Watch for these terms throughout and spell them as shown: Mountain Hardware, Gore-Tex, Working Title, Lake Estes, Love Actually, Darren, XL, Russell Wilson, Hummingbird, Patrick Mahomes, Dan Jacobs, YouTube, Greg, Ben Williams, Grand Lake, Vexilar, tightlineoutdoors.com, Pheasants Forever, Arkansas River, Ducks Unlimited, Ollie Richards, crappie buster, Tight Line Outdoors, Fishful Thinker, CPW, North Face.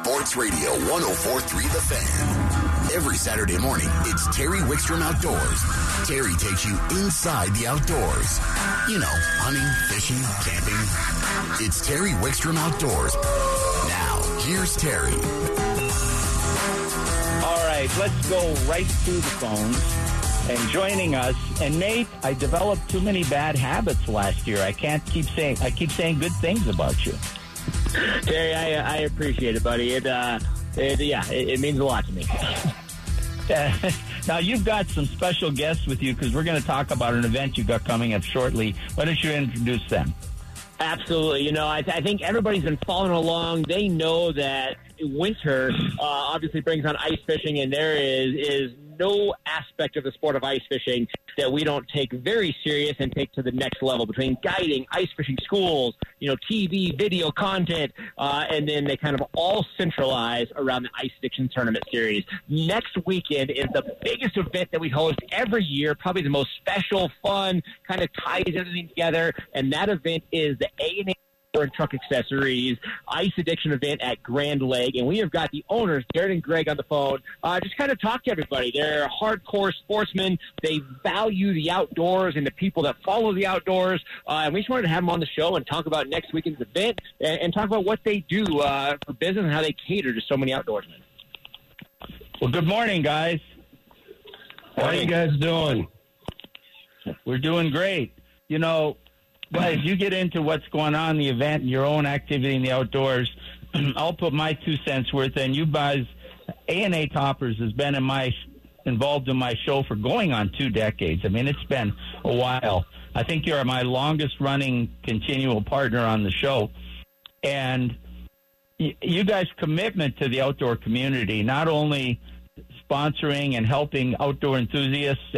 Sports Radio 104.3 The Fan. Every Saturday morning, it's Terry Wickstrom Outdoors. Terry takes you inside the outdoors. You know, hunting, fishing, camping. It's Terry Wickstrom Outdoors. Now, here's Terry. All right, let's go right to the phones. And joining us, and Nate, I developed too many bad habits last year. I keep saying good things about you. Terry, I appreciate it, buddy. It means a lot to me. Now, you've got some special guests with you because we're going to talk about an event you've got coming up shortly. Why don't you introduce them? Absolutely. You know, I think everybody's been following along. They know that winter obviously brings on ice fishing, and there is no aspect of the sport of ice fishing that we don't take very serious and take to the next level, between guiding, ice fishing schools, you know, TV, video content, and then they kind of all centralize around the Ice Fiction Tournament Series. Next weekend is the biggest event that we host every year, probably the most special, fun, kind of ties everything together, and that event is the A&A and Truck Accessories Ice Addiction event at Grand Lake, and we have got the owners, Jared and Greg, on the phone. Just kind of talk to everybody. They're hardcore sportsmen. They value the outdoors and the people that follow the outdoors, and we just wanted to have them on the show and talk about next weekend's event and talk about what they do for business and how they cater to so many outdoorsmen. Well, good morning, guys. How are you guys doing? We're doing great. You know, but if you get into what's going on in the event and your own activity in the outdoors, I'll put my 2 cents worth in. You guys, A&A Toppers has been involved in my show for going on 2 decades. I mean, it's been a while. I think you're my longest-running continual partner on the show. And you guys' commitment to the outdoor community, not only sponsoring and helping outdoor enthusiasts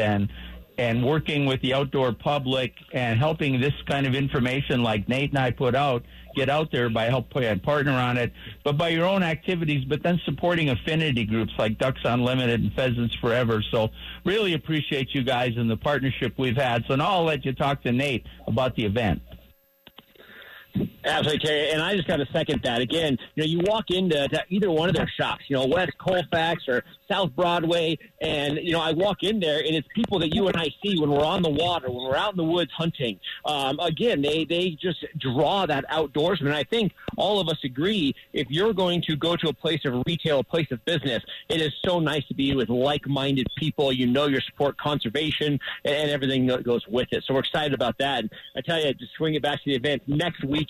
and working with the outdoor public and helping this kind of information like Nate and I put out get out there by helping and partner on it, but by your own activities, but then supporting affinity groups like Ducks Unlimited and Pheasants Forever. So really appreciate you guys and the partnership we've had. So now I'll let you talk to Nate about the event. Absolutely, Terry, and I just got to second that. Again, you know, you walk into either one of their shops, you know, West Colfax or South Broadway, and, you know, I walk in there, and it's people that you and I see when we're on the water, when we're out in the woods hunting. Again, they just draw that outdoorsman. I think all of us agree, if you're going to go to a place of retail, a place of business, it is so nice to be with like-minded people. You know, you support conservation and everything that goes with it. So we're excited about that. And I tell you, just swing it back to the event next week.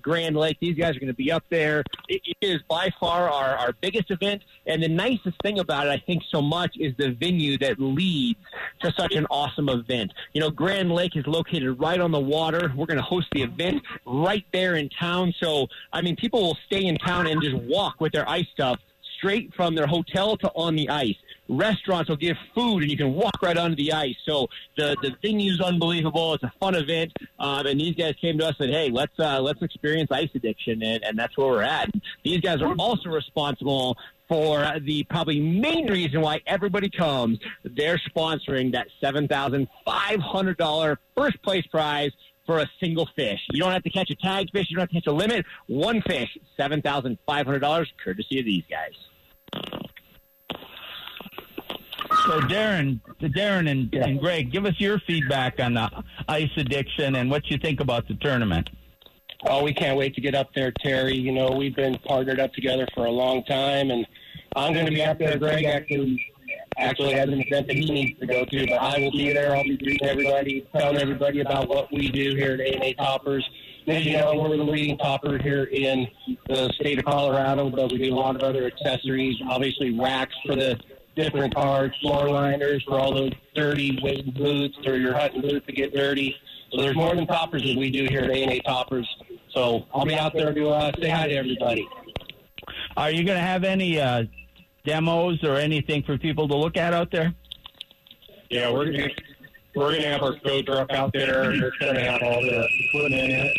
Grand Lake, these guys are going to be up there. It is by far our biggest event, and the nicest thing about it, I think, so much is the venue that leads to such an awesome event. You know, Grand Lake is located right on the water. We're going to host the event right there in town, so, I mean, people will stay in town and just walk with their ice stuff straight from their hotel to on the ice. Restaurants will give food, and you can walk right onto the ice. So the venue's unbelievable. It's a fun event, and these guys came to us and said, hey, let's experience ice addiction, and that's where we're at. These guys are also responsible for the probably main reason why everybody comes. They're sponsoring that $7,500 first place prize for a single fish. You don't have to catch a tag fish. You don't have to catch a limit. One fish, $7,500, courtesy of these guys. So, Darren and Greg, give us your feedback on the ice addiction and what you think about the tournament. Oh, we can't wait to get up there, Terry. You know, we've been partnered up together for a long time, and I'm going to be up there. Greg actually has an event that he needs to go to, but I will be there. I'll be greeting everybody, telling everybody about what we do here at A&A Toppers. As you know, we're the leading topper here in the state of Colorado, but we do a lot of other accessories, obviously racks for the different cars, floor liners for all those dirty wading boots or your hunting boots that get dirty. So there's more than toppers that we do here at A&A Toppers. So I'll be out there to say hi to everybody. Are you going to have any demos or anything for people to look at out there? Yeah, we're going to have our food truck out there, and it's going to have all the equipment in it.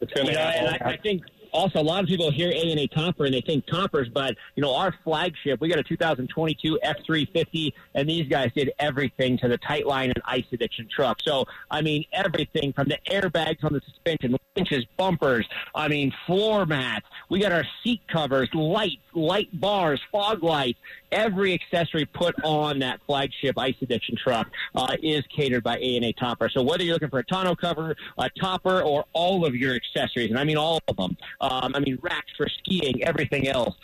It's going to have all that. I think Also, a lot of people hear A&A Topper and they think Toppers, but, you know, our flagship, we got a 2022 F350, and these guys did everything to the Tight Line and ice addiction truck. So, I mean, everything from the airbags on the suspension, winches, bumpers, I mean, floor mats. We got our seat covers, lights, light bars, fog lights. Every accessory put on that flagship ice addiction truck is catered by A&A Topper. So whether you're looking for a tonneau cover, a topper, or all of your accessories, and I mean all of them, I mean racks for skiing, everything else,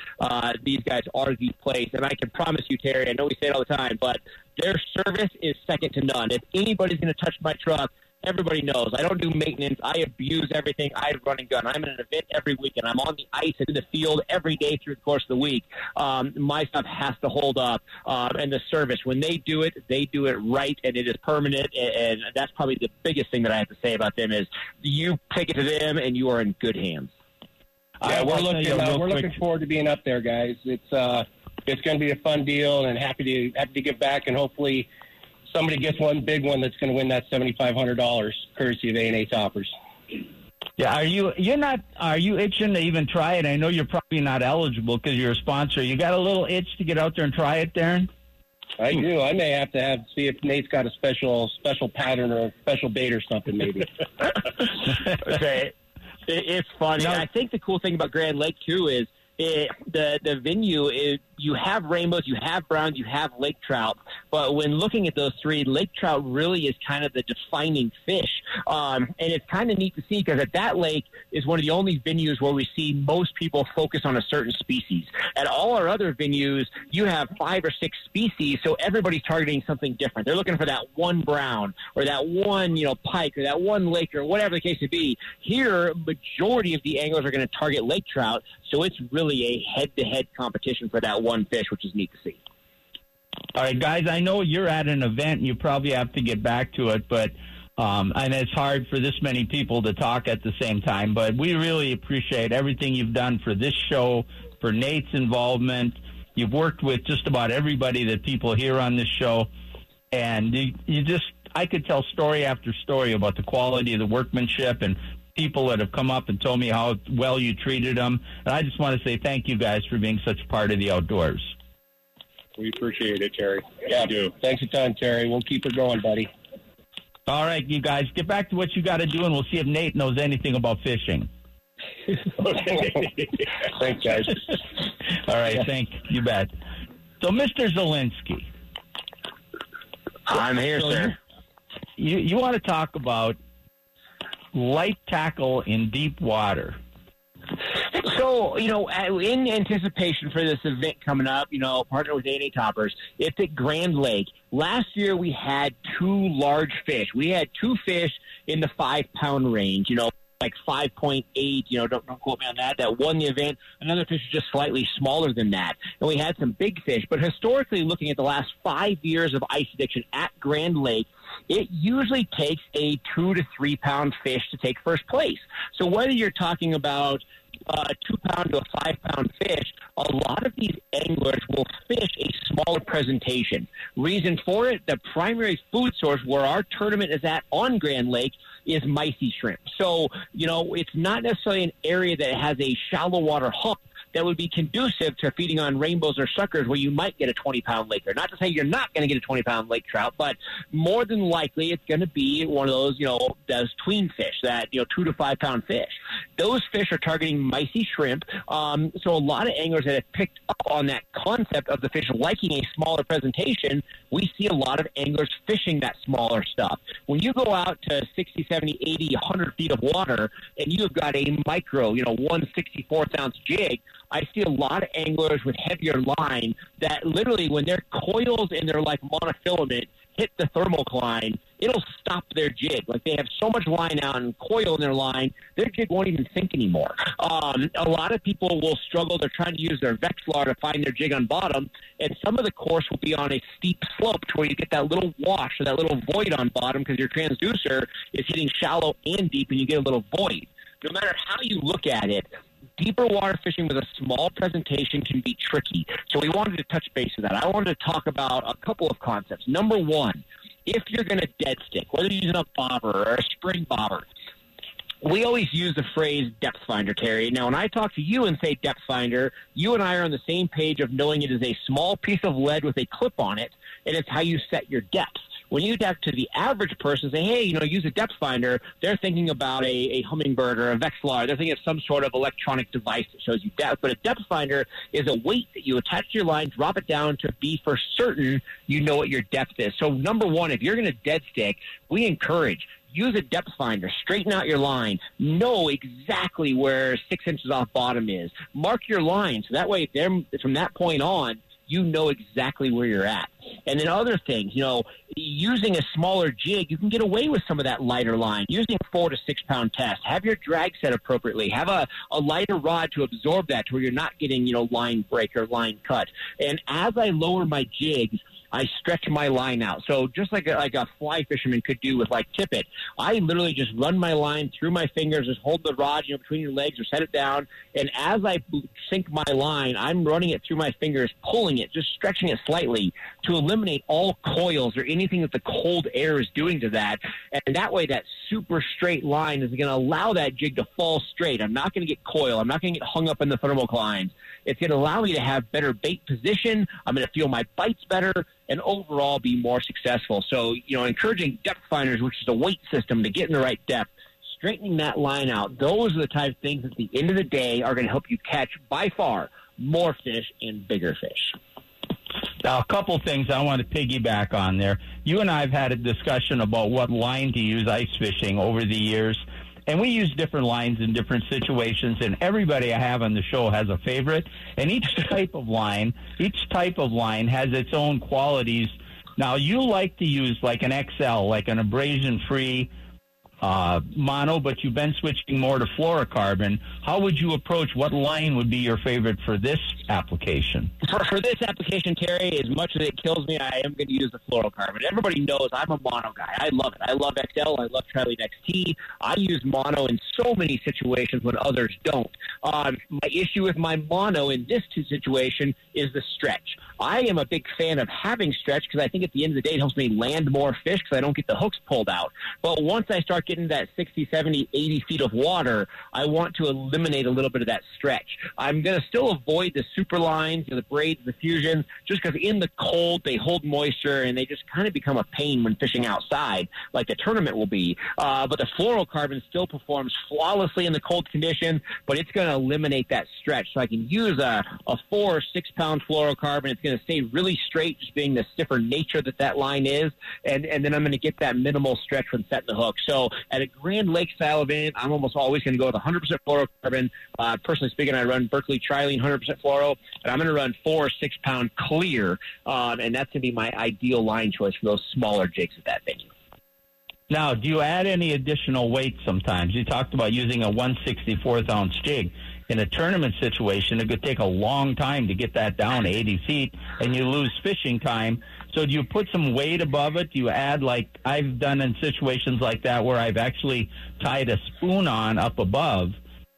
these guys are the place. And I can promise you, Terry, I know we say it all the time, but their service is second to none. If anybody's going to touch my truck, everybody knows I don't do maintenance. I abuse everything. I run and gun. I'm in an event every week, and I'm on the ice and in the field every day through the course of the week. My stuff has to hold up, and the service. When they do it right, and it is permanent, and that's probably the biggest thing that I have to say about them is you take it to them, and you are in good hands. Yeah, we're looking forward to being up there, guys. It's going to be a fun deal, and happy to give back, and hopefully somebody gets one big one that's going to win that $7,500 courtesy of A&A Toppers. Yeah, are you itching to even try it? I know you're probably not eligible because you're a sponsor. You got a little itch to get out there and try it, Darren? I do. I may have to see if Nate's got a special pattern or a special bait or something maybe. Okay, it's funny. No. I think the cool thing about Grand Lake too is the venue is you have rainbows, you have browns, you have lake trout. But when looking at those three, lake trout really is kind of the defining fish. And it's kind of neat to see because at that lake is one of the only venues where we see most people focus on a certain species. At all our other venues, you have 5 or 6 species, so everybody's targeting something different. They're looking for that one brown or that one, you know, pike or that one lake or whatever the case may be. Here, majority of the anglers are going to target lake trout, so it's really a head-to-head competition for that one fish, which is neat to see. All right, guys, I know you're at an event and you probably have to get back to it, but and it's hard for this many people to talk at the same time, but we really appreciate everything you've done for this show, for Nate's involvement. You've worked with just about everybody that people hear on this show, and you just, I could tell story after story about the quality of the workmanship and people that have come up and told me how well you treated them. And I just want to say thank you guys for being such part of the outdoors. We appreciate it, Terry. Yeah, we do. Thanks a ton, Terry. We'll keep it going, buddy. All right, you guys, get back to what you got to do, and we'll see if Nate knows anything about fishing. Okay. Thanks, guys. All right, thank you, bet. So, Mr. Zielinski. I'm here, sir. You want to talk about light tackle in deep water. So, you know, in anticipation for this event coming up, you know, partner with A&A Toppers, it's at Grand Lake. Last year we had 2 large fish. We had 2 fish in the 5-pound range, you know, like 5.8, you know, don't quote me on that, that won the event. Another fish is just slightly smaller than that. And we had some big fish. But historically, looking at the last 5 years of ice addiction at Grand Lake, it usually takes a 2 to 3 pound fish to take first place. So whether you're talking about a 2-pound to a 5-pound fish, a lot of these anglers will fish a smaller presentation. Reason for it, the primary food source where our tournament is at on Grand Lake is micey shrimp. So, you know, it's not necessarily an area that has a shallow water hump that would be conducive to feeding on rainbows or suckers where you might get a 20-pound laker. Not to say you're not going to get a 20-pound lake trout, but more than likely it's going to be one of those, you know, those tween fish, that, you know, 2 to 5 pound fish. Those fish are targeting micey shrimp. So a lot of anglers that have picked up on that concept of the fish liking a smaller presentation, we see a lot of anglers fishing that smaller stuff. When you go out to 60, 70, 80, 100 feet of water and you've got a micro, you know, 1/64th ounce jig, I see a lot of anglers with heavier line that literally when their coils and their like monofilament hit the thermocline, it'll stop their jig. Like they have so much line out and coil in their line, their jig won't even sink anymore. A lot of people will struggle. They're trying to use their Vexilar to find their jig on bottom, and some of the course will be on a steep slope to where you get that little wash or that little void on bottom because your transducer is hitting shallow and deep and you get a little void. No matter how you look at it, deeper water fishing with a small presentation can be tricky. So we wanted to touch base with that. I wanted to talk about a couple of concepts. Number one, if you're going to dead stick, whether you're using a bobber or a spring bobber, we always use the phrase depth finder, Terry. Now, when I talk to you and say depth finder, you and I are on the same page of knowing it is a small piece of lead with a clip on it, and it's how you set your depth. When you talk to the average person, say, hey, you know, use a depth finder, they're thinking about a Hummingbird or a Vexilar. They're thinking of some sort of electronic device that shows you depth. But a depth finder is a weight that you attach to your line, drop it down to be for certain you know what your depth is. So, number one, if you're going to dead stick, we encourage use a depth finder, straighten out your line, know exactly where 6 inches off bottom is. Mark your line so that way from that point on, you know exactly where you're at. And then other things, you know, using a smaller jig, you can get away with some of that lighter line. Using a 4 to 6 pound test, have your drag set appropriately. Have a lighter rod to absorb that to where you're not getting, you know, line break or line cut. And as I lower my jigs, I stretch my line out. So just like a fly fisherman could do with like tippet, I literally just run my line through my fingers, just hold the rod, you know, between your legs or set it down. And as I sink my line, I'm running it through my fingers, pulling it, just stretching it slightly to eliminate all coils or anything that the cold air is doing to that. And that way that super straight line is going to allow that jig to fall straight. I'm not going to get coil. I'm not going to get hung up in the thermoclines. It's going to allow me to have better bait position. I'm going to feel my bites better and overall be more successful. So, you know, encouraging depth finders, which is a weight system to get in the right depth, straightening that line out, those are the type of things at the end of the day are going to help you catch, by far, more fish and bigger fish. Now, a couple things I want to piggyback on there. You and I have had a discussion about what line to use ice fishing over the years, and we use different lines in different situations, and everybody I have on the show has a favorite. And each type of line has its own qualities. Now, you like to use like an XL, like an abrasion-free mono, but you've been switching more to fluorocarbon. How would you approach what line would be your favorite for this application? For this application, Terry, as much as it kills me, I am going to use the fluorocarbon. Everybody knows I'm a mono guy. I love it. I love XL. I love Trilene XT. I use mono in so many situations when others don't. My issue with my mono in this situation is the stretch. I am a big fan of having stretch because I think at the end of the day it helps me land more fish because I don't get the hooks pulled out. But once I start getting that 60, 70, 80 feet of water, I want to eliminate a little bit of that stretch. I'm going to still avoid the super lines, the braids, the fusions, just because in the cold they hold moisture and they just kind of become a pain when fishing outside, like the tournament will be. But the fluorocarbon still performs flawlessly in the cold condition, but it's going to eliminate that stretch. So I can use a 4 or 6 pound fluorocarbon. It's going to stay really straight, just being the stiffer nature that line is, and then I'm going to get that minimal stretch when setting the hook. So at a Grand Lake style event, I'm almost always going to go with 100% fluorocarbon. Personally speaking, I run Berkeley Trilene 100% fluoro, and I'm going to run 4 or 6 pound clear, and that's going to be my ideal line choice for those smaller jigs at that venue. Now, do you add any additional weight sometimes? You talked about using a 164th ounce jig. In a tournament situation, it could take a long time to get that down to 80 feet, and you lose fishing time. So do you put some weight above it? Do you add, like I've done in situations like that where I've actually tied a spoon on up above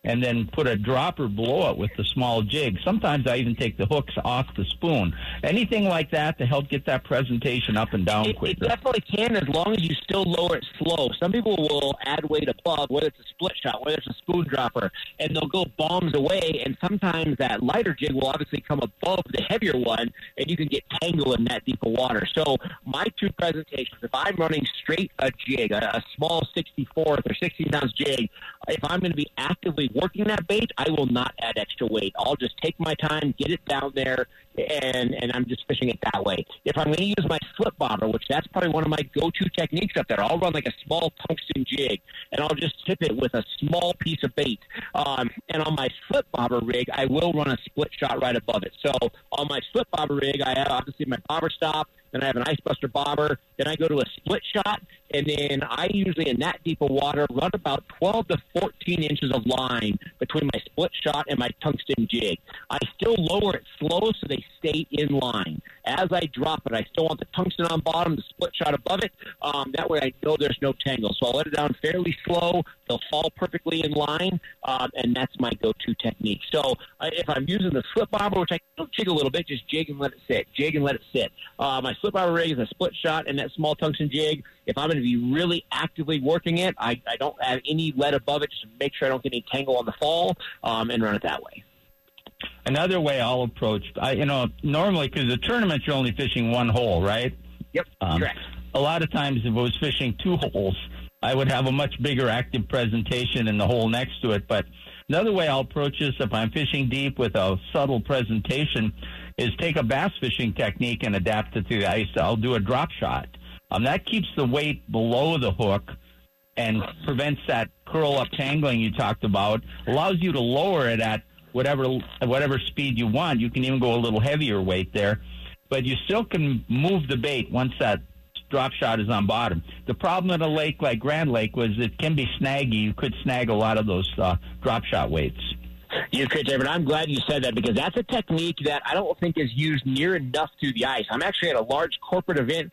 and then put a dropper below it with the small jig. Sometimes I even take the hooks off the spoon. Anything like that to help get that presentation up and down quicker? It definitely can, as long as you still lower it slow. Some people will add weight above, whether it's a split shot, whether it's a spoon dropper, and they'll go bombs away, and sometimes that lighter jig will obviously come above the heavier one, and you can get tangled in that deep of water. So my two presentations, if I'm running straight a jig, a small 64th or 16-ounce jig, if I'm going to be actively working that bait, I will not add extra weight. I'll just take my time, get it down there, and I'm just fishing it that way. If I'm going to use my slip bobber, which that's probably one of my go-to techniques up there, I'll run like a small tungsten jig, and I'll just tip it with a small piece of bait. And on my slip bobber rig, I will run a split shot right above it. So on my slip bobber rig, I have obviously my bobber stop, then I have an ice buster bobber, then I go to a split shot, and then I usually in that deep of water run about 12 to 14 inches of line between my split shot and my tungsten jig. I still lower it slow so they stay in line. As I drop it, I still want the tungsten on bottom, the split shot above it. That way I know there's no tangle. So I'll let it down fairly slow. They'll fall perfectly in line, and that's my go-to technique. So if I'm using the slip bobber, which I don't jig a little bit, just jig and let it sit, jig and let it sit. My slip bobber rig is a split shot and that small tungsten jig. If I'm going to be really actively working it, I don't have any lead above it just to make sure I don't get any tangle on the fall, and run it that way. Another way I'll approach, normally, because the tournament you're only fishing one hole, right? Yep, correct. A lot of times if I was fishing two holes, I would have a much bigger active presentation in the hole next to it. But another way I'll approach this, if I'm fishing deep with a subtle presentation, is take a bass fishing technique and adapt it to the ice. I'll do a drop shot. That keeps the weight below the hook and prevents that curl-up tangling you talked about, allows you to lower it at whatever speed you want. You can even go a little heavier weight there, but you still can move the bait once that drop shot is on bottom. The problem at a lake like Grand Lake was it can be snaggy. You could snag a lot of those drop shot weights. You could, David. I'm glad you said that because that's a technique that I don't think is used near enough to the ice. I'm actually at a large corporate event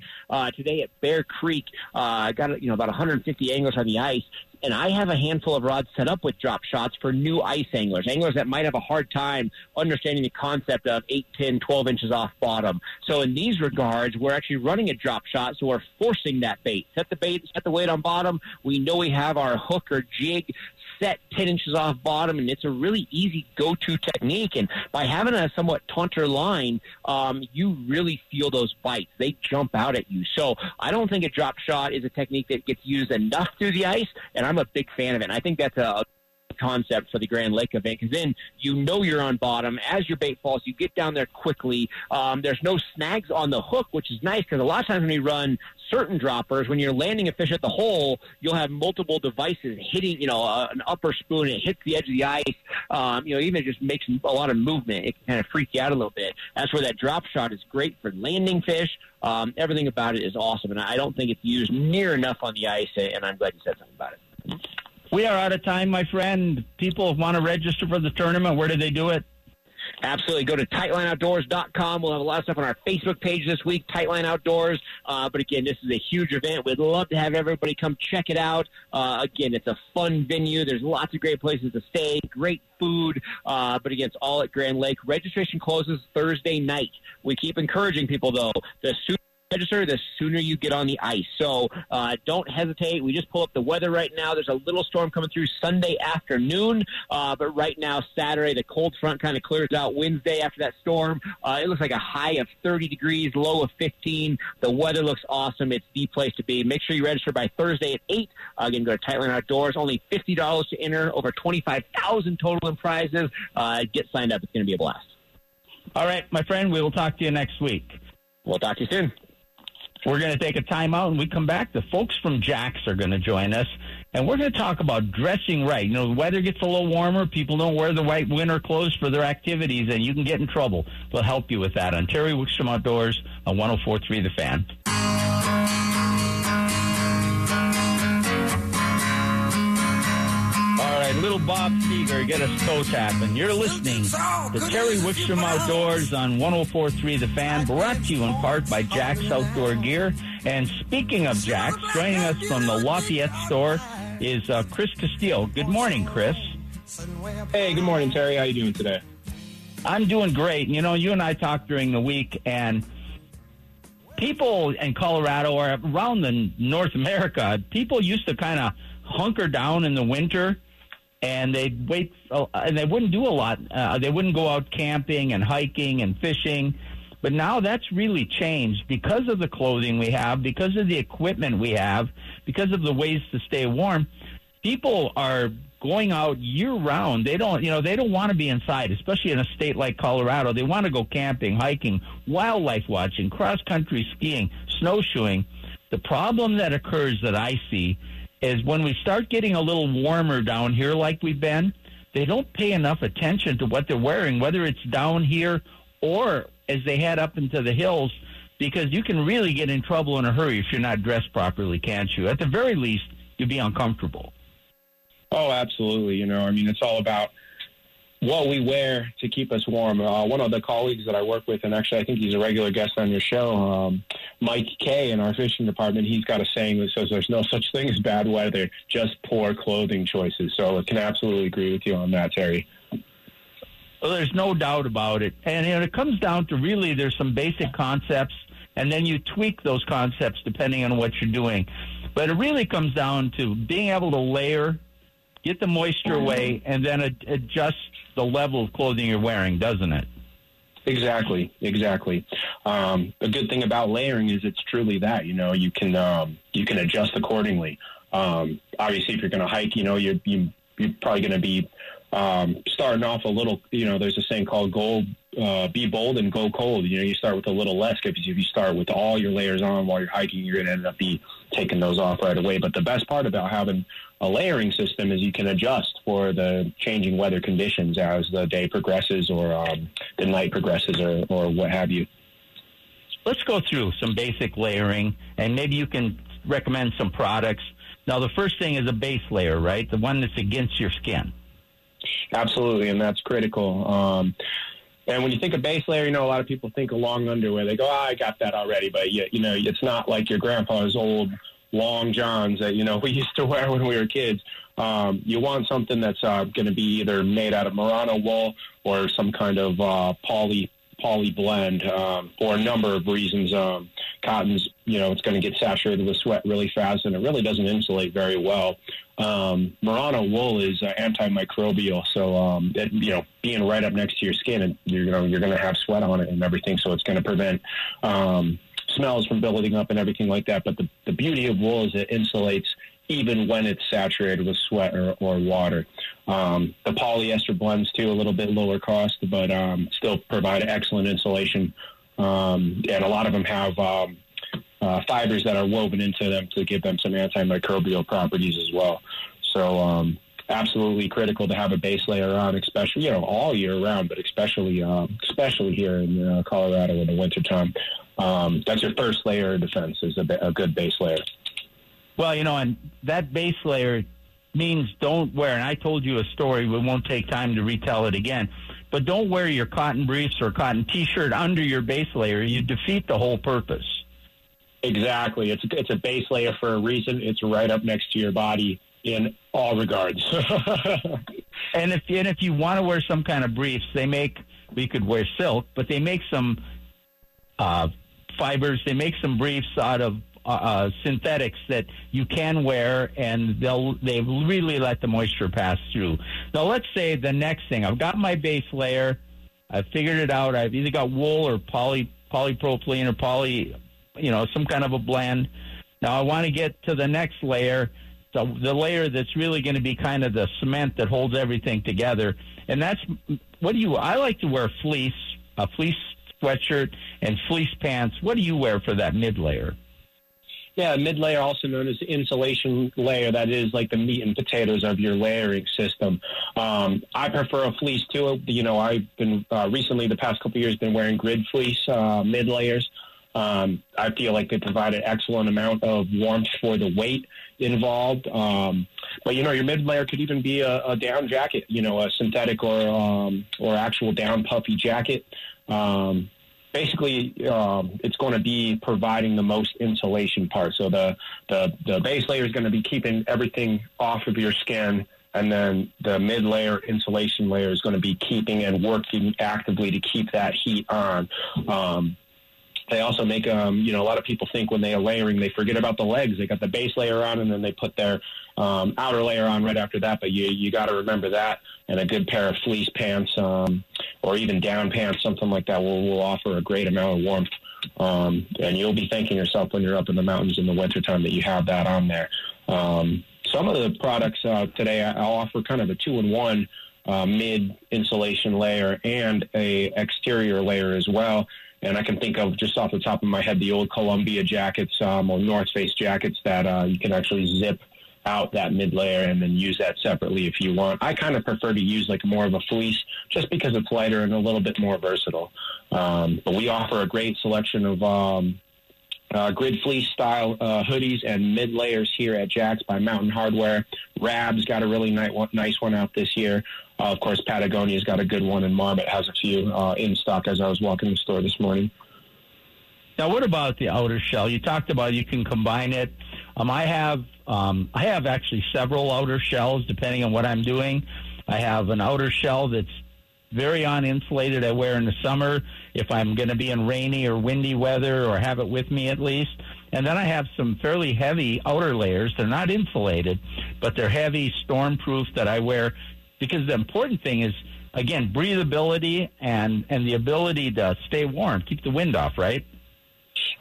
today at Bear Creek. I got about 150 anglers on the ice. And I have a handful of rods set up with drop shots for new ice anglers, anglers that might have a hard time understanding the concept of 8, 10, 12 inches off bottom. So in these regards, we're actually running a drop shot, so we're forcing that bait. Set the bait, set the weight on bottom. We know we have our hook or jig set 10 inches off bottom, and it's a really easy go-to technique. And by having a somewhat taunter line, you really feel those bites. They jump out at you. So I don't think a drop shot is a technique that gets used enough through the ice, and I'm a big fan of it. And I think that's a concept for the Grand Lake event because then you know you're on bottom. As your bait falls, you get down there quickly. There's no snags on the hook, which is nice because a lot of times when we run certain droppers, when you're landing a fish at the hole, you'll have multiple devices hitting, an upper spoon, and it hits the edge of the ice. Even it just makes a lot of movement. It can kind of freak you out a little bit. That's where that drop shot is great for landing fish. Everything about it is awesome, and I don't think it's used near enough on the ice, and I'm glad you said something about it. We are out of time, my friend. People want to register for the tournament. Where do they do it? Absolutely. Go to tightlineoutdoors.com. We'll have a lot of stuff on our Facebook page this week, Tightline Outdoors. But, again, this is a huge event. We'd love to have everybody come check it out. Again, it's a fun venue. There's lots of great places to stay, great food. But, again, it's all at Grand Lake. Registration closes Thursday night. We keep encouraging people, though, to register, the sooner you get on the ice. So don't hesitate. We just pull up the weather right now. There's a little storm coming through Sunday afternoon, but right now, Saturday, the cold front kind of clears out. Wednesday after that storm, it looks like a high of 30 degrees, low of 15. The weather looks awesome. It's the place to be. Make sure you register by Thursday at 8. Again, go to Tightline Outdoors. Only $50 to enter, over 25,000 total in prizes. Get signed up. It's going to be a blast. All right, my friend, we will talk to you next week. We'll talk to you soon. We're going to take a timeout, and we come back. The folks from Jack's are going to join us, and we're going to talk about dressing right. The weather gets a little warmer. People don't wear the right winter clothes for their activities, and you can get in trouble. We'll help you with that on Terry Wickstrom Outdoors on 104.3 The Fan. All right, little Bob Seeger, get us toe tapping. You're listening to Terry Wickstrom Outdoors on 104.3 The Fan, brought to you in part by Jack's Outdoor Gear. And speaking of Jack's, joining us from the Lafayette store is Chris Castillo. Good morning, Chris. Hey, good morning, Terry. How are you doing today? I'm doing great. You and I talked during the week, and people in Colorado or around the North America, people used to kind of hunker down in the winter. And they'd wait, and they wouldn't do a lot. They wouldn't go out camping and hiking and fishing. But now that's really changed because of the clothing we have, because of the equipment we have, because of the ways to stay warm. People are going out year round. They don't want to be inside, especially in a state like Colorado. They want to go camping, hiking, wildlife watching, cross-country skiing, snowshoeing. The problem that occurs that I see is when we start getting a little warmer down here like we've been, they don't pay enough attention to what they're wearing, whether it's down here or as they head up into the hills, because you can really get in trouble in a hurry if you're not dressed properly, can't you? At the very least, you'd be uncomfortable. Oh, absolutely. It's all about what we wear to keep us warm. One of the colleagues that I work with, and actually I think he's a regular guest on your show, Mike Kay in our fishing department, he's got a saying that says there's no such thing as bad weather, just poor clothing choices. So I can absolutely agree with you on that, Terry. Well, there's no doubt about it. And it comes down to really there's some basic concepts, and then you tweak those concepts depending on what you're doing. But it really comes down to being able to layer, get the moisture away, and then adjust the level of clothing you're wearing, doesn't it? Exactly. A good thing about layering is it's truly that, you can adjust accordingly. Obviously, if you're going to hike, you're probably going to be starting off a little, there's a saying called be bold and go cold. You start with a little less, because if you start with all your layers on while you're hiking, you're going to end up taking those off right away. But the best part about having a layering system is you can adjust for the changing weather conditions as the day progresses or the night progresses or what have you. Let's go through some basic layering, and maybe you can recommend some products. Now, the first thing is a base layer, right? The one that's against your skin. Absolutely, and that's critical. And when you think of base layer, a lot of people think of long underwear. They go, I got that already. But, it's not like your grandpa's old long johns that, we used to wear when we were kids. You want something that's going to be either made out of Murano wool or some kind of poly blend for a number of reasons. Cotton's, it's going to get saturated with sweat really fast, and it really doesn't insulate very well. Murano wool is antimicrobial, so being right up next to your skin, and you're going to have sweat on it and everything, so it's going to prevent smells from building up and everything like that. But the beauty of wool is it insulates even when it's saturated with sweat or water. The polyester blends too, a little bit lower cost, but still provide excellent insulation. And a lot of them have fibers that are woven into them to give them some antimicrobial properties as well. So absolutely critical to have a base layer on, especially, all year round, but especially here in Colorado in the wintertime. That's your first layer of defense, is a good base layer. Well, and that base layer means don't wear, and I told you a story, we won't take time to retell it again, but don't wear your cotton briefs or cotton T-shirt under your base layer. You defeat the whole purpose. Exactly. It's a base layer for a reason. It's right up next to your body in all regards. And if you want to wear some kind of briefs, we could wear silk, but they make some fibers. They make some briefs out of synthetics that you can wear, and they really let the moisture pass through. Now, let's say the next thing. I've got my base layer. I've figured it out. I've either got wool or polypropylene or poly, some kind of a blend. Now, I want to get to the next layer, so the layer that's really going to be kind of the cement that holds everything together. And that's I like to wear fleece, a fleece sweatshirt and fleece pants. What do you wear for that mid-layer? Yeah, mid-layer, also known as the insulation layer, that is like the meat and potatoes of your layering system. I prefer a fleece too. I've been recently, the past couple of years, been wearing grid fleece mid-layers. I feel like they provide an excellent amount of warmth for the weight involved. But, your mid-layer could even be a down jacket, a synthetic or actual down puffy jacket. Basically, it's going to be providing the most insulation part. So the base layer is going to be keeping everything off of your skin, and then the mid-layer insulation layer is going to be keeping and working actively to keep that heat on. They also make, a lot of people think when they are layering, they forget about the legs. They got the base layer on, and then they put their outer layer on right after that. But you got to remember that, and a good pair of fleece pants or even down pants, something like that, will offer a great amount of warmth. And you'll be thanking yourself when you're up in the mountains in the wintertime that you have that on there. Some of the products today, I'll offer kind of a two-in-one mid-insulation layer and a exterior layer as well. And I can think of, just off the top of my head, the old Columbia jackets or North Face jackets that you can actually zip out that mid-layer and then use that separately if you want. I kind of prefer to use like more of a fleece just because it's lighter and a little bit more versatile. But we offer a great selection of grid fleece style hoodies and mid layers here at Jack's by Mountain Hardware. Rab's got a really nice one out this year. Of course, Patagonia's got a good one, and Marmot has a few in stock as I was walking the store this morning. Now, what about the outer shell? You talked about you can combine it. I have actually several outer shells depending on what I'm doing. I have an outer shell that's very uninsulated. I wear in the summer if I'm going to be in rainy or windy weather, or have it with me at least. And then I have some fairly heavy outer layers. They're not insulated, but they're heavy, storm-proof, that I wear, because the important thing is, again, breathability and the ability to stay warm, keep the wind off, right?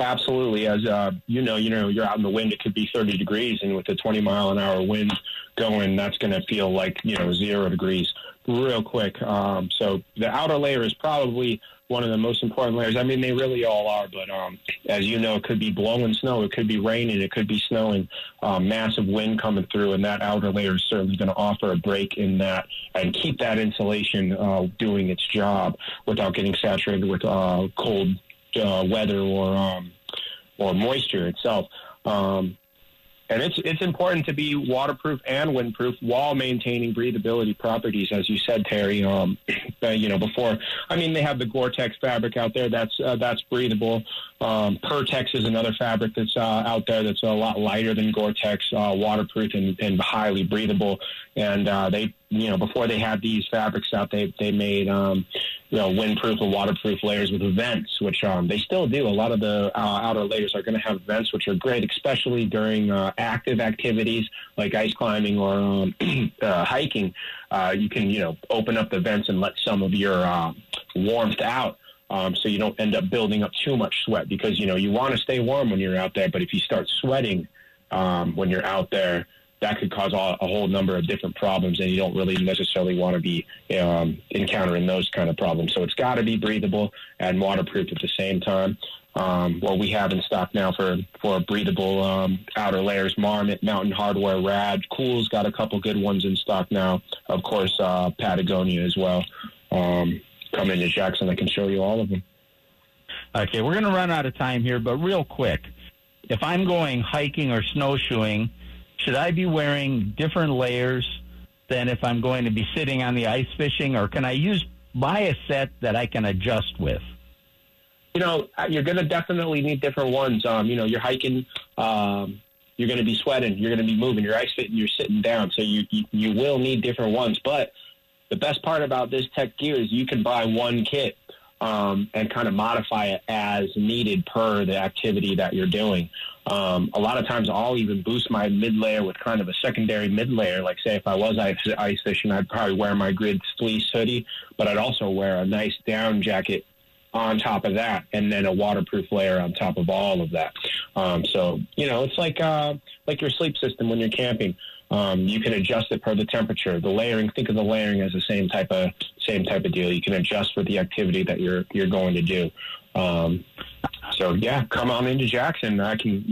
Absolutely. As you know, you're out in the wind, it could be 30 degrees, and with a 20-mile-an-hour wind going, that's going to feel like, you know, 0 degrees real quick. So the outer layer is probably one of the most important layers. I mean, they really all are, but as you know, it could be blowing snow, it could be raining, it could be snowing, massive wind coming through, and that outer layer is certainly going to offer a break in that and keep that insulation doing its job without getting saturated with cold weather or moisture itself. And it's important to be waterproof and windproof while maintaining breathability properties, as you said, Terry. You know, before, I mean, they have the Gore-Tex fabric out there that's breathable. Pertex is another fabric that's out there that's a lot lighter than Gore-Tex, waterproof and highly breathable. And they, you know, before they had these fabrics out, they made windproof and waterproof layers with vents, which they still do. A lot of the outer layers are going to have vents, which are great, especially during active activities like ice climbing or hiking. You can, you know, open up the vents and let some of your warmth out. So you don't end up building up too much sweat, because, you know, you want to stay warm when you're out there. But if you start sweating when you're out there, that could cause a whole number of different problems, and you don't really necessarily want to be encountering those kind of problems. So it's got to be breathable and waterproof at the same time. What we have in stock now for breathable outer layers: Marmot, Mountain Hardware, Rad, Cool's got a couple good ones in stock now. Of course, Patagonia as well. Come into Jackson, I can show you all of them. Okay, we're going to run out of time here, but real quick, if I'm going hiking or snowshoeing, should I be wearing different layers than if I'm going to be sitting on the ice fishing, or can I buy a set that I can adjust with? You know, you're going to definitely need different ones. You know, you're hiking, you're going to be sweating, you're going to be moving, you're ice fitting, you're sitting down, so you will need different ones. But the best part about this tech gear is you can buy one kit and kind of modify it as needed per the activity that you're doing. A lot of times I'll even boost my mid-layer with kind of a secondary mid-layer. Like, say, if I was ice fishing, I'd probably wear my grid fleece hoodie, but I'd also wear a nice down jacket on top of that, and then a waterproof layer on top of all of that. So, you know, it's like your sleep system when you're camping. You can adjust it per the temperature. The layering, think of the layering as the same type of deal. You can adjust with the activity that you're going to do. So yeah, come on into Jackson.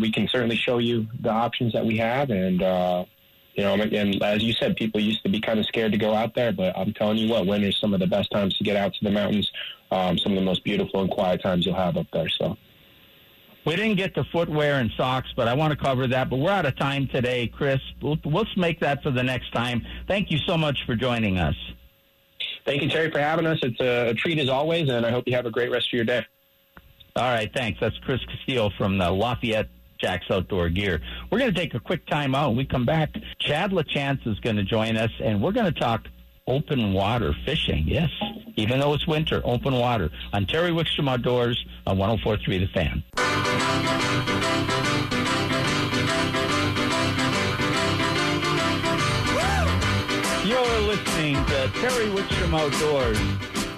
We can certainly show you the options that we have. And you know, and as you said, people used to be kind of scared to go out there, but I'm telling you what, winter's some of the best times to get out to the mountains. Some of the most beautiful and quiet times you'll have up there. So. We didn't get to footwear and socks, but I want to cover that. But we're out of time today, Chris. Let's make that for the next time. Thank you so much for joining us. Thank you, Terry, for having us. It's a treat as always, and I hope you have a great rest of your day. All right, thanks. That's Chris Castillo from the Lafayette Jack's Outdoor Gear. We're going to take a quick time out. When we come back, Chad LaChance is going to join us, and we're going to talk open water fishing. Yes, even though it's winter, open water. On Terry Wickstrom Outdoors on 104.3 The Fan. You're listening to Terry Wickstrom Outdoors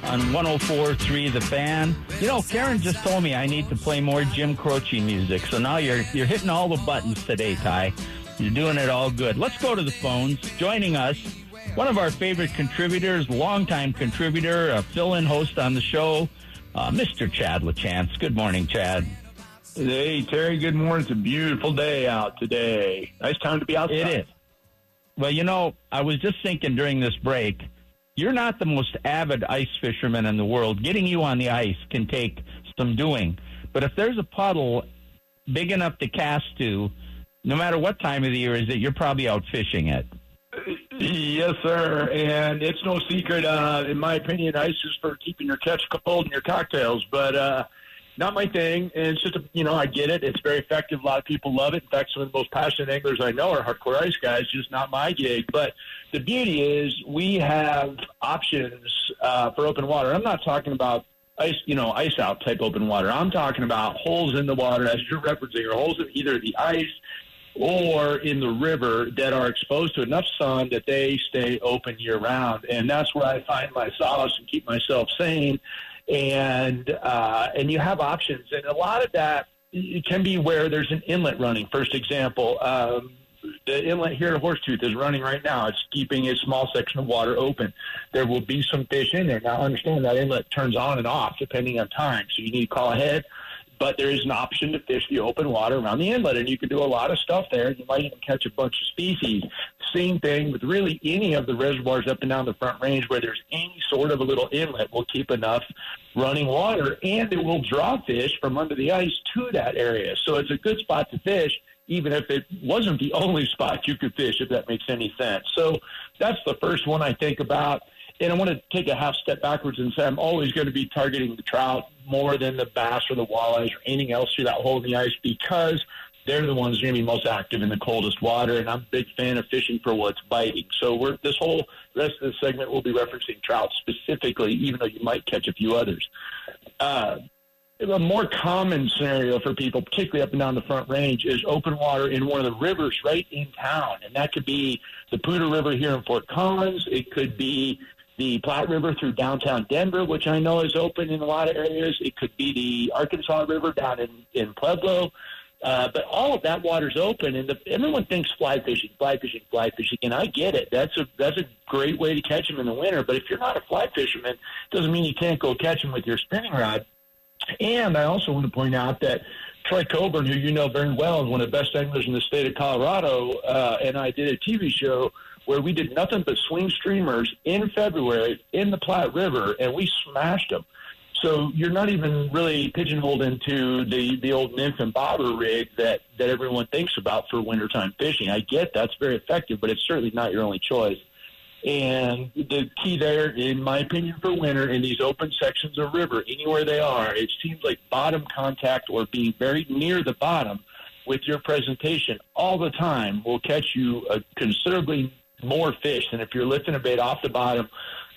on 104.3 The Fan. You know, Karen just told me I need to play more Jim Croce music, so now you're hitting all the buttons today, Ty. You're doing it all good. Let's go to the phones. Joining us, one of our favorite contributors, longtime contributor, a fill-in host on the show, Mr. Chad LaChance. Good morning, Chad. Hey, Terry, good morning. It's a beautiful day out today. Nice time to be outside. It is. Well, you know, I was just thinking during this break, you're not the most avid ice fisherman in the world. Getting you on the ice can take some doing. But if there's a puddle big enough to cast to, no matter what time of the year, is that you're probably out fishing it. Yes, sir. And it's no secret, in my opinion, ice is for keeping your catch cold and your cocktails, but not my thing. And it's just, I get it. It's very effective. A lot of people love it. In fact, some of the most passionate anglers I know are hardcore ice guys, just not my gig. But the beauty is we have options for open water. I'm not talking about ice, ice out type open water. I'm talking about holes in the water, as you're referencing, or holes in either the ice or in the river that are exposed to enough sun that they stay open year-round. And that's where I find my solace and keep myself sane. And you have options. And a lot of that can be where there's an inlet running. First example, the inlet here at Horsetooth is running right now. It's keeping a small section of water open. There will be some fish in there. Now, understand that inlet turns on and off depending on time, so you need to call ahead. But there is an option to fish the open water around the inlet, and you can do a lot of stuff there. You might even catch a bunch of species. Same thing with really any of the reservoirs up and down the Front Range where there's any sort of a little inlet will keep enough running water, and it will draw fish from under the ice to that area. So it's a good spot to fish, even if it wasn't the only spot you could fish, if that makes any sense. So that's the first one I think about. And I want to take a half step backwards and say I'm always going to be targeting the trout more than the bass or the walleyes or anything else through that hole in the ice because they're the ones going to be most active in the coldest water, and I'm a big fan of fishing for what's biting. So this whole rest of the segment will be referencing trout specifically, even though you might catch a few others. A more common scenario for people, particularly up and down the Front Range, is open water in one of the rivers right in town, and that could be the Poudre River here in Fort Collins. It could be the Platte River through downtown Denver, which I know is open in a lot of areas. It could be the Arkansas River down in Pueblo. But all of that water's open, and everyone thinks fly fishing, and I get it. That's a great way to catch them in the winter. But if you're not a fly fisherman, it doesn't mean you can't go catch them with your spinning rod. And I also want to point out that Troy Coburn, who you know very well, is one of the best anglers in the state of Colorado, and I did a TV show where we did nothing but swing streamers in February in the Platte River, and we smashed them. So you're not even really pigeonholed into the old nymph and bobber rig that everyone thinks about for wintertime fishing. I get that's very effective, but it's certainly not your only choice. And the key there, in my opinion, for winter in these open sections of river, anywhere they are, it seems like bottom contact or being very near the bottom with your presentation all the time will catch you a considerably more fish than if you're lifting a bait off the bottom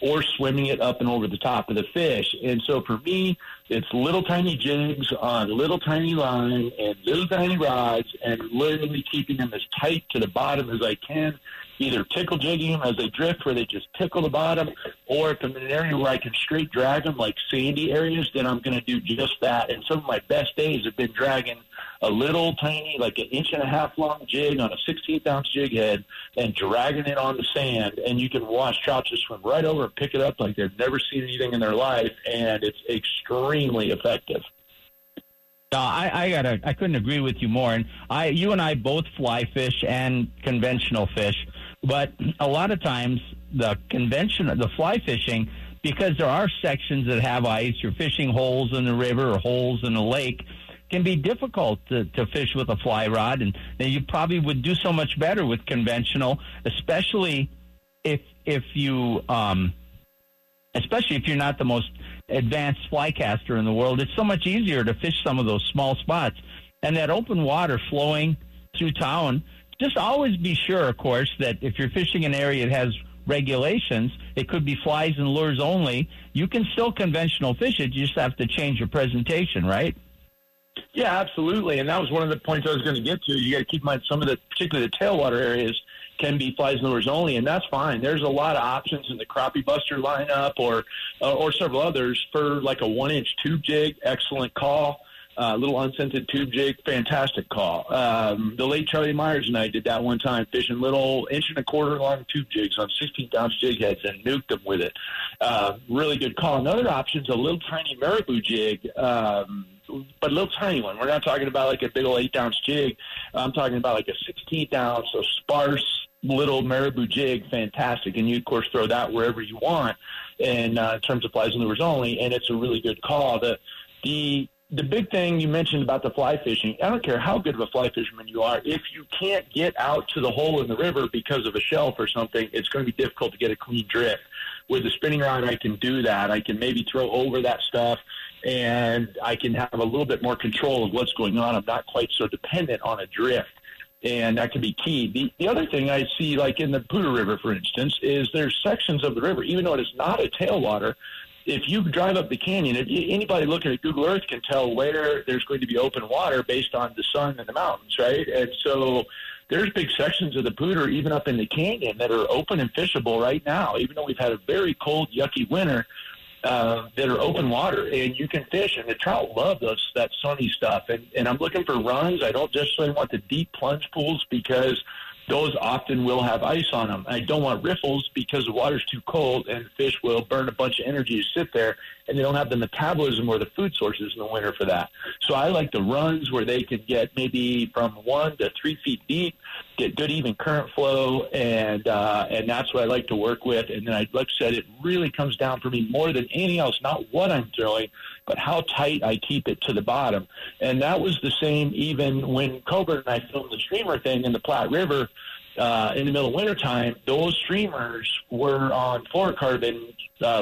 or swimming it up and over the top of the fish. And so for me, it's little tiny jigs on little tiny line and little tiny rods and literally keeping them as tight to the bottom as I can, either tickle jigging them as they drift where they just tickle the bottom, or if I'm in an area where I can straight drag them like sandy areas, then I'm going to do just that. And some of my best days have been dragging a little tiny, like an inch and a half long jig on a 16th-ounce jig head and dragging it on the sand, and you can watch trout just swim right over and pick it up like they've never seen anything in their life, and it's extremely effective. I couldn't agree with you more. And you and I both fly fish and conventional fish, but a lot of times the fly fishing, because there are sections that have ice, you're fishing holes in the river or holes in the lake, can be difficult to fish with a fly rod, and you probably would do so much better with conventional, especially if you're not the most advanced fly caster in the world. It's so much easier to fish some of those small spots. And that open water flowing through town, just always be sure, of course, that if you're fishing an area that has regulations, it could be flies and lures only. You can still conventional fish it. You just have to change your presentation, right? Yeah, absolutely. And that was one of the points I was going to get to. You got to keep in mind some of the, particularly the tailwater areas, can be flies and lures only, and that's fine. There's a lot of options in the Crappie Buster lineup or several others for like a 1-inch tube jig, excellent call. Little unscented tube jig, fantastic call. The late Charlie Myers and I did that one time, fishing little inch-and-a-quarter long tube jigs on 16-ounce jig heads and nuked them with it. Really good call. Another option is a little tiny marabou jig, but a little tiny one. We're not talking about like a big old 8-ounce jig. I'm talking about like a 16-ounce, so sparse little marabou jig, fantastic. And you, of course, throw that wherever you want and in terms of flies and lures only, and it's a really good call. The the big thing you mentioned about the fly fishing, I don't care how good of a fly fisherman you are, if you can't get out to the hole in the river because of a shelf or something, it's going to be difficult to get a clean drift. With the spinning rod, I can do that. I can maybe throw over that stuff, and I can have a little bit more control of what's going on. I'm not quite so dependent on a drift, and that can be key. The other thing I see, like in the Poudre River, for instance, is there's sections of the river, even though it is not a tailwater, if you drive up the canyon, anybody looking at Google Earth can tell where there's going to be open water based on the sun and the mountains, right? And so there's big sections of the Poudre, even up in the canyon, that are open and fishable right now, even though we've had a very cold, yucky winter, that are open water. And you can fish, and the trout love those, that sunny stuff. And I'm looking for runs. I don't just really want the deep plunge pools because those often will have ice on them. I don't want riffles because the water's too cold and the fish will burn a bunch of energy to sit there, and they don't have the metabolism or the food sources in the winter for that. So I like the runs where they can get maybe from 1 to 3 feet deep, get good even current flow, and that's what I like to work with. And then, like I said, it really comes down for me more than anything else, not what I'm throwing, but how tight I keep it to the bottom. And that was the same even when Coburn and I filmed the streamer thing in the Platte River in the middle of wintertime. Those streamers were on fluorocarbon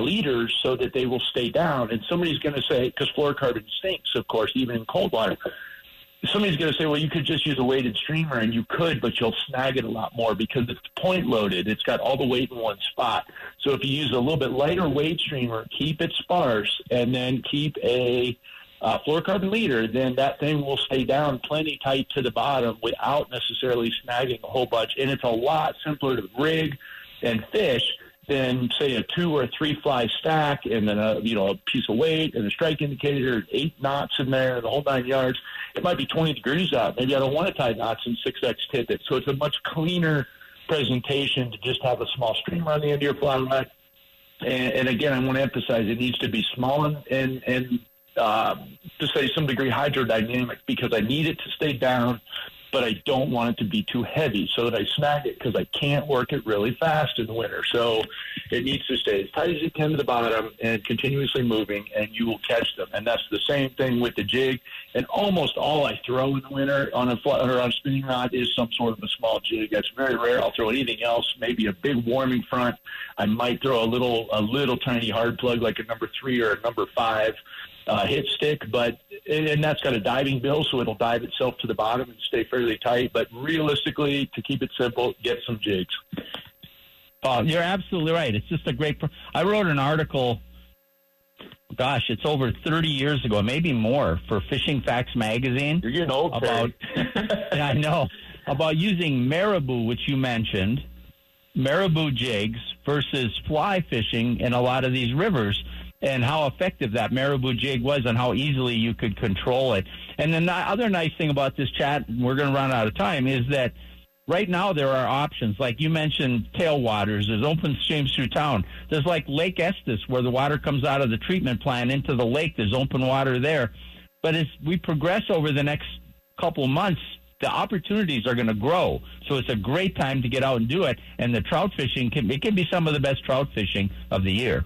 leaders so that they will stay down. And somebody's going to say, because fluorocarbon stinks, of course, even in cold water, somebody's going to say, well, you could just use a weighted streamer, and you could, but you'll snag it a lot more because it's point loaded. It's got all the weight in one spot. So if you use a little bit lighter weight streamer, keep it sparse, and then keep a fluorocarbon leader, then that thing will stay down plenty tight to the bottom without necessarily snagging a whole bunch. And it's a lot simpler to rig and fish than, say, a 2 or 3 fly stack, and then a piece of weight and a strike indicator, 8 knots in there, the whole 9 yards. It might be 20 degrees out. Maybe I don't want to tie knots in 6X tippet. So it's a much cleaner presentation to just have a small streamer on the end of your fly rod. And again, I want to emphasize it needs to be small and to say some degree hydrodynamic, because I need it to stay down, but I don't want it to be too heavy so that I snag it, because I can't work it really fast in the winter. So it needs to stay as tight as you can to the bottom and continuously moving, and you will catch them. And that's the same thing with the jig. And almost all I throw in the winter on a spinning rod is some sort of a small jig. That's very rare. I'll throw anything else, maybe a big warming front. I might throw a little tiny hard plug like a number 3 or a number 5. Hit stick, but that's got a diving bill, so it'll dive itself to the bottom and stay fairly tight. But realistically, to keep it simple, get some jigs. You're absolutely right. It's just a great. I wrote an article, gosh, it's over 30 years ago, maybe more, for Fishing Facts magazine. You're getting old, Terry. I know, about using marabou, which you mentioned, marabou jigs versus fly fishing in a lot of these rivers, and how effective that marabou jig was and how easily you could control it. And then the other nice thing about this, chat, and we're going to run out of time, is that right now there are options. Like you mentioned, tailwaters. There's open streams through town. There's like Lake Estes, where the water comes out of the treatment plant into the lake. There's open water there. But as we progress over the next couple months, the opportunities are going to grow. So it's a great time to get out and do it. And the trout fishing, it can be some of the best trout fishing of the year.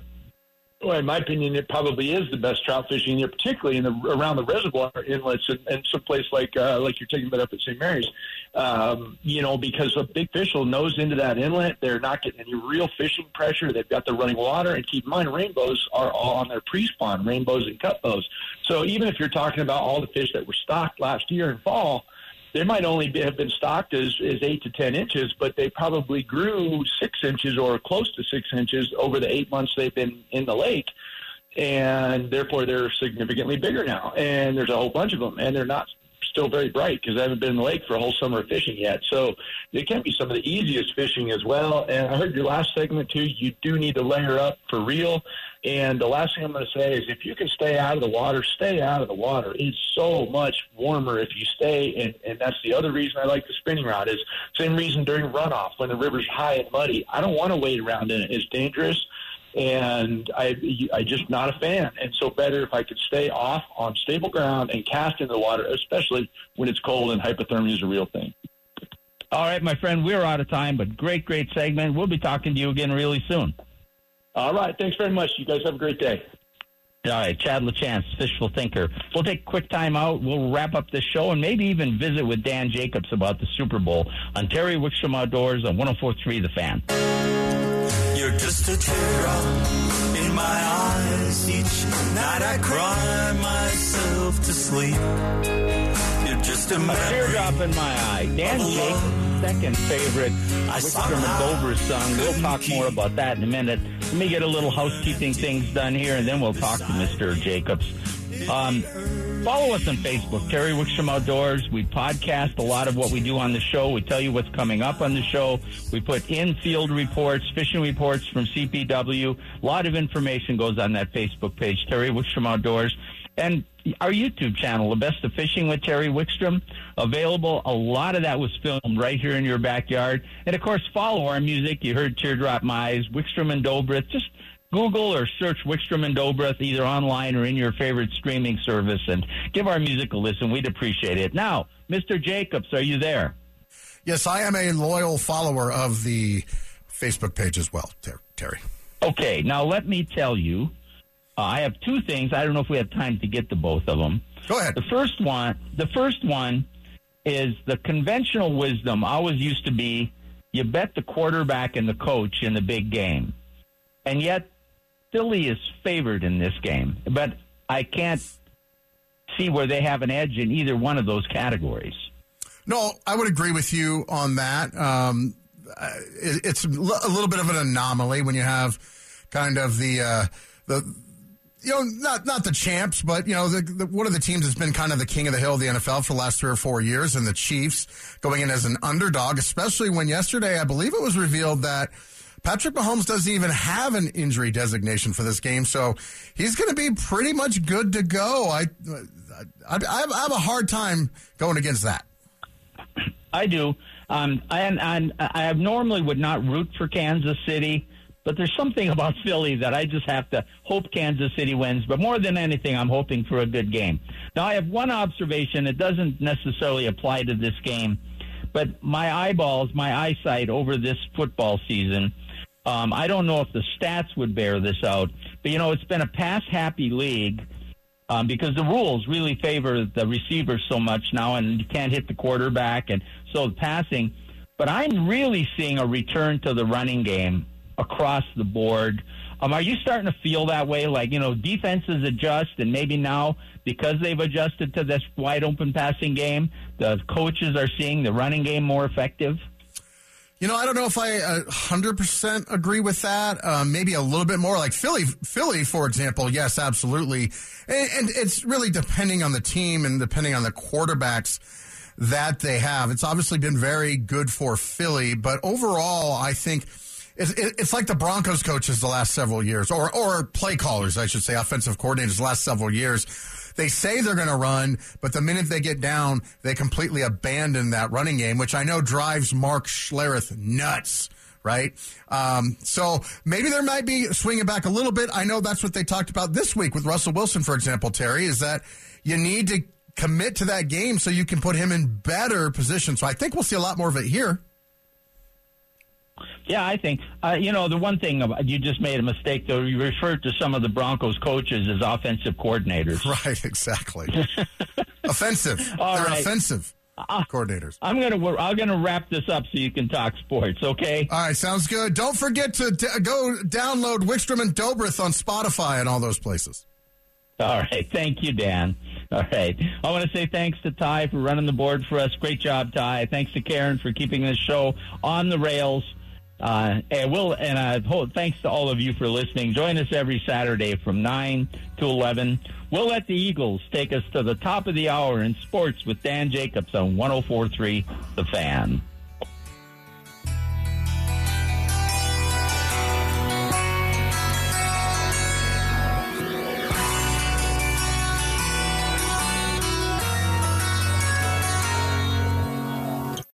Well, in my opinion, it probably is the best trout fishing year, particularly around the reservoir inlets and someplace like you're talking about up at St. Mary's, because a big fish will nose into that inlet. They're not getting any real fishing pressure. They've got the running water. And keep in mind, rainbows are all on their pre-spawn, rainbows and cutbows. So even if you're talking about all the fish that were stocked last year in fall, they might only have been stocked as 8 to 10 inches, but they probably grew 6 inches or close to 6 inches over the 8 months they've been in the lake, and therefore they're significantly bigger now. And there's a whole bunch of them, and they're not still very bright because they haven't been in the lake for a whole summer of fishing yet. So it can be some of the easiest fishing as well. And I heard your last segment, too. You do need to layer up for real. And the last thing I'm going to say is, if you can stay out of the water, stay out of the water. It's so much warmer if you stay, and that's the other reason I like the spinning rod. Is same reason during runoff when the river's high and muddy. I don't want to wade around in it. It's dangerous, and I just not a fan. And so better if I could stay off on stable ground and cast into the water, especially when it's cold and hypothermia is a real thing. All right, my friend, we're out of time, but great segment. We'll be talking to you again really soon. All right. Thanks very much. You guys have a great day. All right, Chad LaChance, Fishful Thinker. We'll take a quick time out. We'll wrap up this show and maybe even visit with Dan Jacobs about the Super Bowl on Terry Wickstrom Outdoors on 104.3 The Fan. You're just a teardrop in my eyes. Each night I cry myself to sleep. You're just a teardrop in my eye. Dan Jacobs, second favorite Wickstrom and Dobritz song. We'll talk more about that in a minute. Let me get a little housekeeping things done here, and then we'll talk to Mr. Jacobs. Follow us on Facebook, Terry Wickstrom Outdoors. We podcast a lot of what we do on the show. We tell you what's coming up on the show. We put in field reports, fishing reports from CPW. A lot of information goes on that Facebook page, Terry Wickstrom Outdoors. And our YouTube channel, The Best of Fishing with Terry Wickstrom, available. A lot of that was filmed right here in your backyard. And, of course, follow our music. You heard Teardrop My Eyes, Wickstrom and Dobritz. Just Google or search Wickstrom and Dobritz, either online or in your favorite streaming service, and give our music a listen. We'd appreciate it. Now, Mr. Jacobs, are you there? Yes, I am a loyal follower of the Facebook page as well, Terry. Okay, now let me tell you. I have two things. I don't know if we have time to get to both of them. Go ahead. The first one is the conventional wisdom always used to be you bet the quarterback and the coach in the big game. And yet, Philly is favored in this game. But I can't see where they have an edge in either one of those categories. No, I would agree with you on that. It's a little bit of an anomaly when you have kind of the you know, not the champs, but, you know, one of the teams that's been kind of the king of the hill of the NFL for the last 3 or 4 years, and the Chiefs going in as an underdog, especially when yesterday I believe it was revealed that Patrick Mahomes doesn't even have an injury designation for this game, so he's going to be pretty much good to go. I have a hard time going against that. I do. And I normally would not root for Kansas City, but there's something about Philly that I just have to hope Kansas City wins. But more than anything, I'm hoping for a good game. Now, I have one observation. It doesn't necessarily apply to this game, but my eyesight over this football season, I don't know if the stats would bear this out, but, you know, it's been a pass-happy league because the rules really favor the receiver so much now, and you can't hit the quarterback, and so the passing. But I'm really seeing a return to the running game across the board. Are you starting to feel that way? Like, you know, defenses adjust, and maybe now because they've adjusted to this wide open passing game, the coaches are seeing the running game more effective? You know, I don't know if I 100% agree with that. Maybe a little bit more. Like Philly, for example, yes, absolutely. And it's really depending on the team and depending on the quarterbacks that they have. It's obviously been very good for Philly, but overall, I think it's like the Broncos coaches the last several years, or play callers, I should say, offensive coordinators the last several years. They say they're going to run, but the minute they get down, they completely abandon that running game, which I know drives Mark Schlereth nuts, right? So maybe there might be swinging back a little bit. I know that's what they talked about this week with Russell Wilson, for example, Terry, is that you need to commit to that game so you can put him in better position. So I think we'll see a lot more of it here. Yeah, I think, you know, the one thing, you just made a mistake, though. You referred to some of the Broncos coaches as offensive coordinators. Right, exactly. Offensive. Offensive coordinators. I'm going to wrap this up so you can talk sports, okay? All right, sounds good. Don't forget to go download Wickstrom and Dobritz on Spotify and all those places. All right, thank you, Dan. All right. I want to say thanks to Ty for running the board for us. Great job, Ty. Thanks to Karen for keeping this show on the rails. Thanks to all of you for listening. Join us every Saturday from 9 to 11. We'll let the Eagles take us to the top of the hour in sports with Dan Jacobs on 104.3 The Fan.